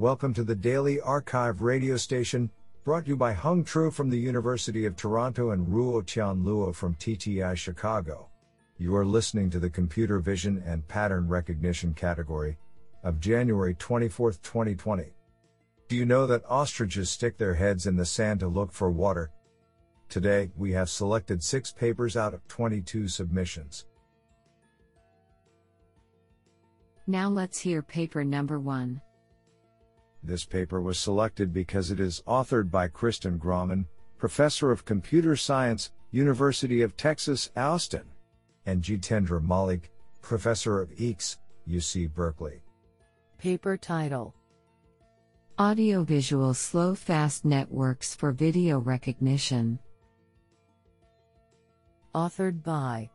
Welcome to the Daily Archive radio station, brought to you by Hung Tru from the University of Toronto and Ruo Tianluo from TTI Chicago. You are listening to the Computer Vision and Pattern Recognition category of January 24, 2020. Do you know that ostriches stick their heads in the sand to look for water? Today, we have selected 6 papers out of 22 submissions. Now let's hear paper number 1. This paper was selected because it is authored by Kristen Grauman, Professor of Computer Science, University of Texas, Austin, and Jitendra Malik, Professor of EECS, UC Berkeley. Paper title: Audiovisual Slow-Fast Networks for Video Recognition. Authored by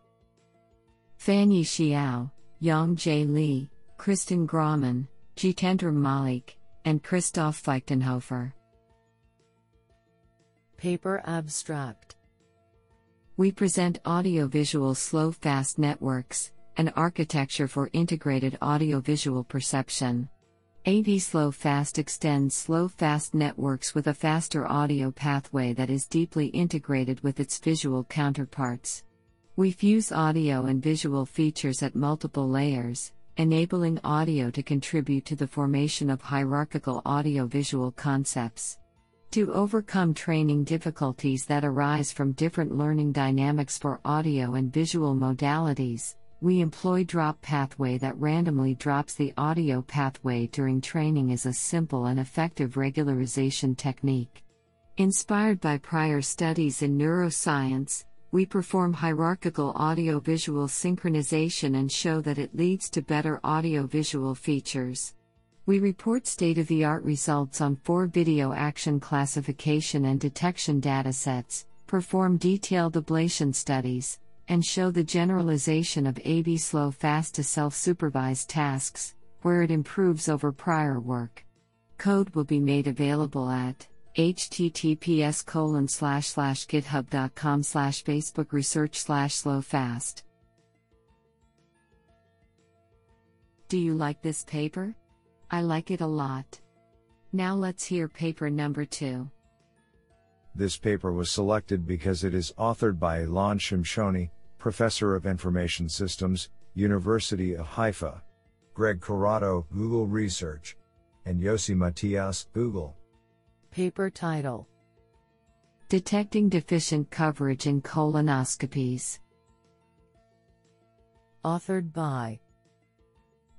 Fanyi Xiao, Yong-Jae Lee, Kristen Grauman, Jitendra Malik, and Christoph Fichtenhofer. Paper abstract: We present Audiovisual Slow-Fast Networks, an architecture for integrated audiovisual perception. AV Slow-Fast extends slow-fast networks with a faster audio pathway that is deeply integrated with its visual counterparts. We fuse audio and visual features at multiple layers, enabling audio to contribute to the formation of hierarchical audiovisual concepts. To overcome training difficulties that arise from different learning dynamics for audio and visual modalities, we employ drop pathway that randomly drops the audio pathway during training as a simple and effective regularization technique. Inspired by prior studies in neuroscience, we perform hierarchical audiovisual synchronization and show that it leads to better audiovisual features. We report state-of-the-art results on 4 video action classification and detection datasets, perform detailed ablation studies, and show the generalization of AV slow-fast to self-supervised tasks, where it improves over prior work. Code will be made available at https://github.com/Facebook-research/slowfast. Do you like this paper? I like it a lot. Now let's hear paper number 2. This paper was selected because it is authored by Ilan Shimshoni, Professor of Information Systems, University of Haifa, Greg Corrado, Google Research, and Yossi Matias, Google. Paper title: Detecting Deficient Coverage in Colonoscopies. Authored by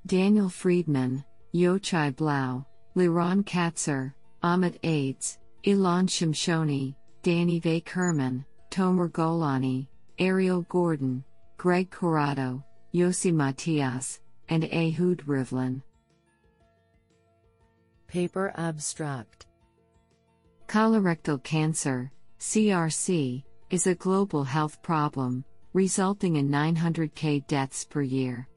Daniel Friedman, Yochai Blau, Liran Katzir, Amit Aitz, Ilan Shimshoni, Danny V. Kerman, Tomer Golani, Ariel Gordon, Greg Corrado, Yossi Matias, and Ehud Rivlin. Paper abstract: Colorectal cancer, CRC, is a global health problem, resulting in 900,000 deaths per year.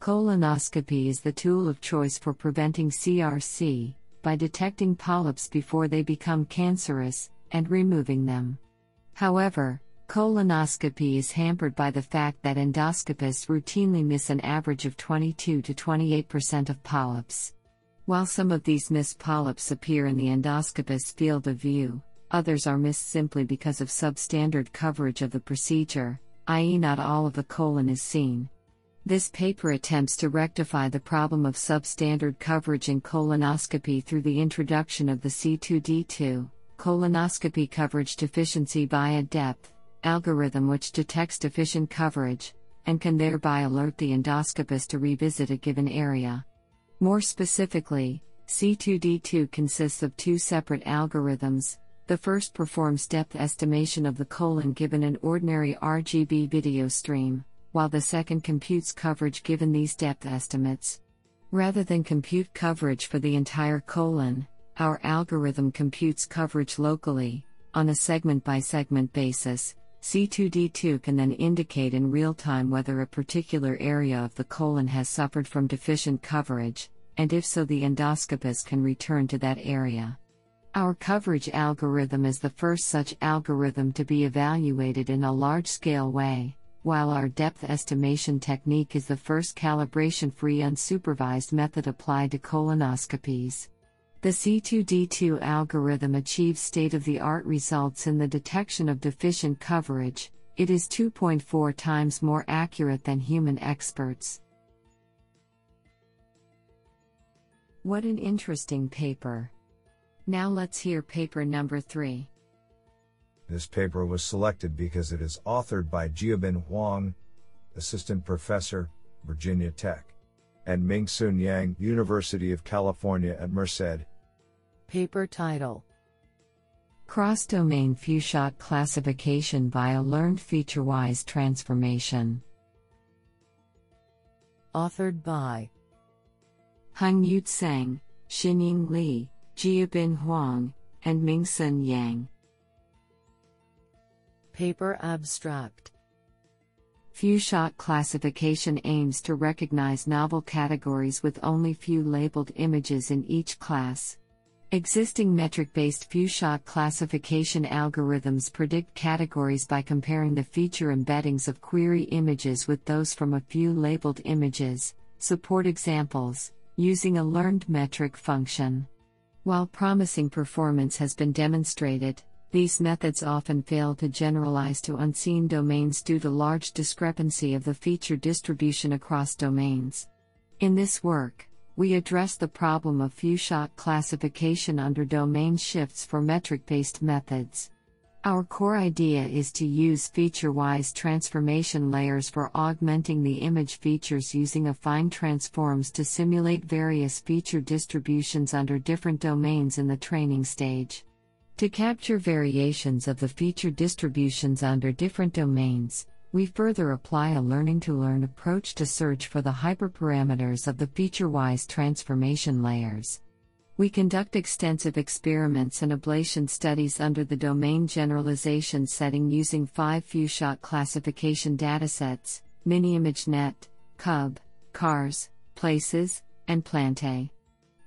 Colonoscopy is the tool of choice for preventing CRC, by detecting polyps before they become cancerous, and removing them. However, colonoscopy is hampered by the fact that endoscopists routinely miss an average of 22 to 28% of polyps. While some of these missed polyps appear in the endoscopist's field of view, others are missed simply because of substandard coverage of the procedure, i.e., not all of the colon is seen. This paper attempts to rectify the problem of substandard coverage in colonoscopy through the introduction of the C2D2, colonoscopy coverage deficiency via depth, algorithm which detects deficient coverage, and can thereby alert the endoscopist to revisit a given area. More specifically, C2D2 consists of 2 separate algorithms. The first performs depth estimation of the colon given an ordinary RGB video stream, while the second computes coverage given these depth estimates. Rather than compute coverage for the entire colon, our algorithm computes coverage locally, on a segment-by-segment basis. C2D2 can then indicate in real time whether a particular area of the colon has suffered from deficient coverage, and if so, the endoscopist can return to that area. Our coverage algorithm is the first such algorithm to be evaluated in a large-scale way, while our depth estimation technique is the first calibration-free unsupervised method applied to colonoscopies. The C2D2 algorithm achieves state-of-the-art results in the detection of deficient coverage. It is 2.4 times more accurate than human experts. What an interesting paper. Now let's hear paper number 3. This paper was selected because it is authored by Jiobin Huang, Assistant Professor, Virginia Tech, and Ming Sun Yang, University of California at Merced. Paper title: Cross-Domain Few-Shot Classification via Learned Feature-Wise Transformation. Authored by Hung Yu Tseng, Xinying Li, Jia Bin Huang, and Ming Sun Yang. Paper abstract: Few-shot classification aims to recognize novel categories with only few labeled images in each class. Existing metric-based few-shot classification algorithms predict categories by comparing the feature embeddings of query images with those from a few labeled images, support examples, using a learned metric function. While promising performance has been demonstrated, these methods often fail to generalize to unseen domains due to large discrepancy of the feature distribution across domains. In this work, we address the problem of few-shot classification under domain shifts for metric-based methods. Our core idea is to use feature-wise transformation layers for augmenting the image features using affine transforms to simulate various feature distributions under different domains in the training stage. To capture variations of the feature distributions under different domains, we further apply a learning-to-learn approach to search for the hyperparameters of the feature-wise transformation layers. We conduct extensive experiments and ablation studies under the domain generalization setting using 5 few-shot classification datasets: MiniImageNet, CUB, CARS, Places, and Plantae.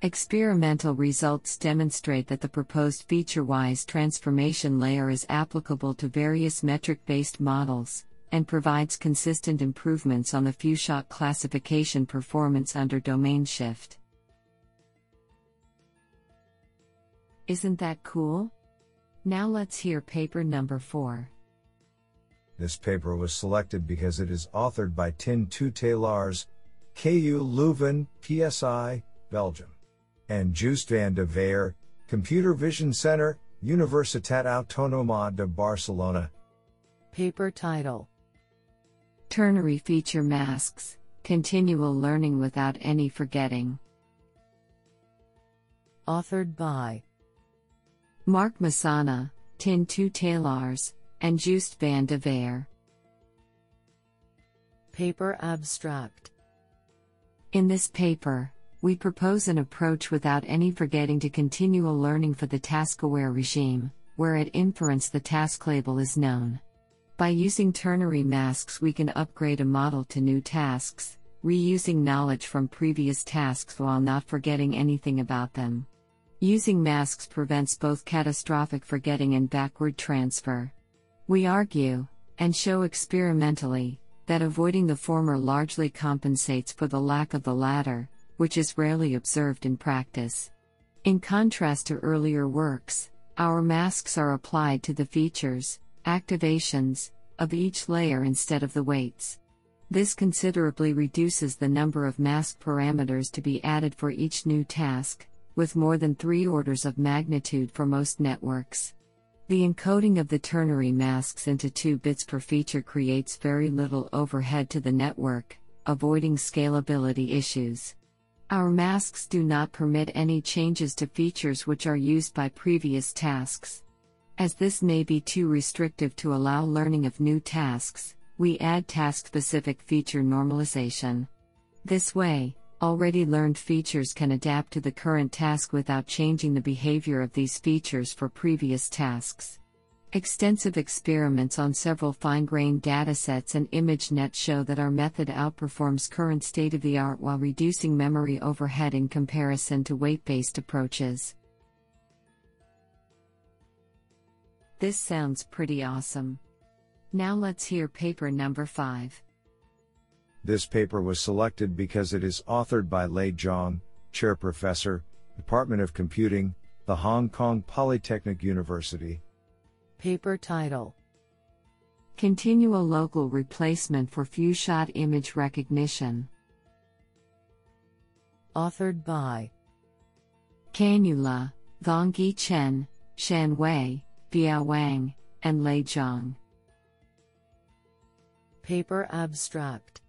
Experimental results demonstrate that the proposed feature-wise transformation layer is applicable to various metric-based models and provides consistent improvements on the few-shot classification performance under domain shift. Isn't that cool? Now let's hear paper number 4. This paper was selected because it is authored by Tin Tuytelaars, KU Leuven, PSI, Belgium, and Joost van de Weijer, Computer Vision Center, Universitat Autónoma de Barcelona. Paper title: Ternary Feature Masks, Continual Learning Without Any Forgetting. Authored by Mark Masana, Tin Tuytelaars, and Joost van de Weijer. Paper abstract: In this paper, we propose an approach without any forgetting to continual learning for the task-aware regime, where at inference the task label is known. By using ternary masks, we can upgrade a model to new tasks, reusing knowledge from previous tasks while not forgetting anything about them. Using masks prevents both catastrophic forgetting and backward transfer. We argue, and show experimentally, that avoiding the former largely compensates for the lack of the latter, which is rarely observed in practice. In contrast to earlier works, our masks are applied to the features, activations, of each layer instead of the weights. This considerably reduces the number of mask parameters to be added for each new task, with more than 3 orders of magnitude for most networks. The encoding of the ternary masks into 2 bits per feature creates very little overhead to the network, avoiding scalability issues. Our masks do not permit any changes to features which are used by previous tasks. As this may be too restrictive to allow learning of new tasks, we add task-specific feature normalization. This way, already learned features can adapt to the current task without changing the behavior of these features for previous tasks. Extensive experiments on several fine-grained datasets and ImageNet show that our method outperforms current state-of-the-art while reducing memory overhead in comparison to weight-based approaches. This sounds pretty awesome. Now let's hear paper number 5. This paper was selected because it is authored by Lei Zhang, Chair Professor, Department of Computing, the Hong Kong Polytechnic University. Paper title: Continual Local Replacement for Few-Shot Image Recognition. Authored by Kanula, Gongyi Chen, Shan Wei, Biao Wang, and Lei Zhang. Paper abstract: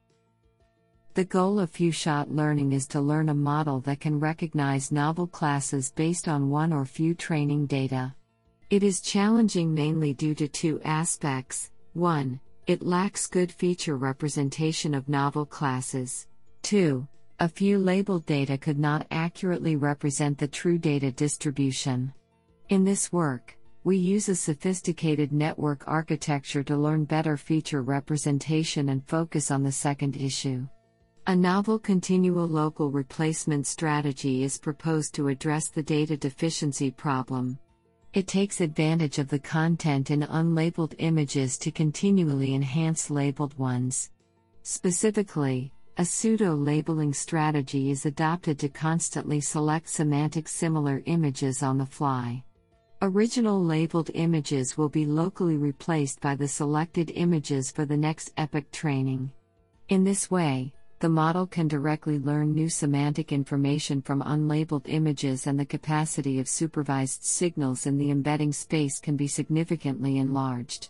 The goal of few-shot learning is to learn a model that can recognize novel classes based on one or few training data. It is challenging mainly due to two aspects. 1. It lacks good feature representation of novel classes. 2. A few labeled data could not accurately represent the true data distribution. In this work, we use a sophisticated network architecture to learn better feature representation and focus on the second issue. A novel continual local replacement strategy is proposed to address the data deficiency problem. It takes advantage of the content in unlabeled images to continually enhance labeled ones. Specifically, a pseudo-labeling strategy is adopted to constantly select semantic similar images on the fly. Original labeled images will be locally replaced by the selected images for the next epoch training. In this way, the model can directly learn new semantic information from unlabeled images, and the capacity of supervised signals in the embedding space can be significantly enlarged.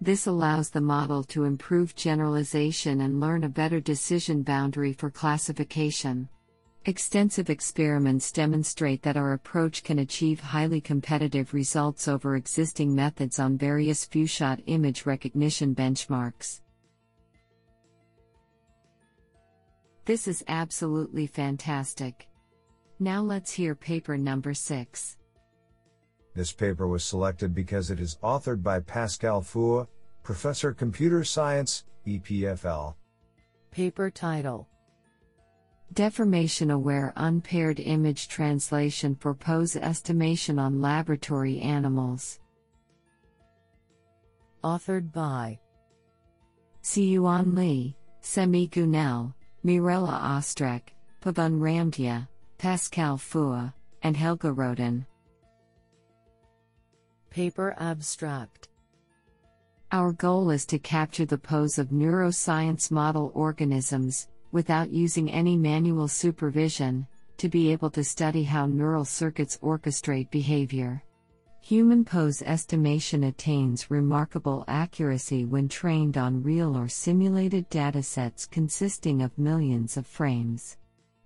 This allows the model to improve generalization and learn a better decision boundary for classification. Extensive experiments demonstrate that our approach can achieve highly competitive results over existing methods on various few-shot image recognition benchmarks. This is absolutely fantastic. Now let's hear paper number 6. This paper was selected because it is authored by Pascal Fua, Professor Computer Science, EPFL. Paper title: Deformation-Aware Unpaired Image Translation for Pose Estimation on Laboratory Animals. Authored by Siyuan Li, Semi Gunel, Mirella Ostrek, Pavan Ramdhya, Pascal Fua, and Helga Roden. Paper abstract: Our goal is to capture the pose of neuroscience model organisms, without using any manual supervision, to be able to study how neural circuits orchestrate behavior. Human pose estimation attains remarkable accuracy when trained on real or simulated datasets consisting of millions of frames.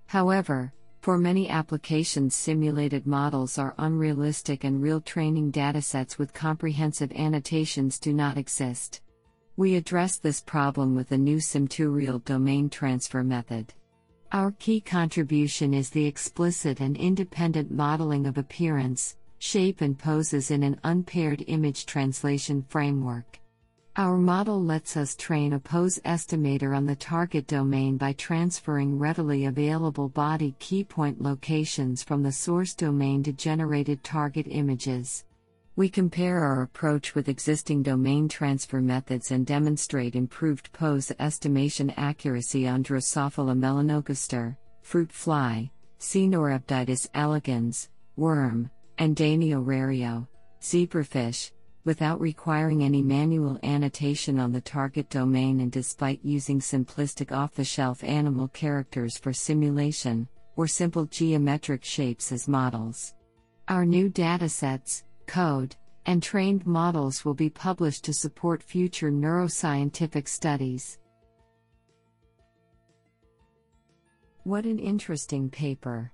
However, for many applications, simulated models are unrealistic and real training datasets with comprehensive annotations do not exist. We address this problem with a new simtorial domain transfer method. Our key contribution is the explicit and independent modeling of appearance, shape and poses in an unpaired image translation framework. Our model lets us train a pose estimator on the target domain by transferring readily available body keypoint locations from the source domain to generated target images. We compare our approach with existing domain transfer methods and demonstrate improved pose estimation accuracy on Drosophila melanogaster, fruit fly, Cenorhabditis elegans, worm, and Daniorario, zebrafish, without requiring any manual annotation on the target domain and despite using simplistic off-the-shelf animal characters for simulation, or simple geometric shapes as models. Our new datasets, code, and trained models will be published to support future neuroscientific studies. What an interesting paper!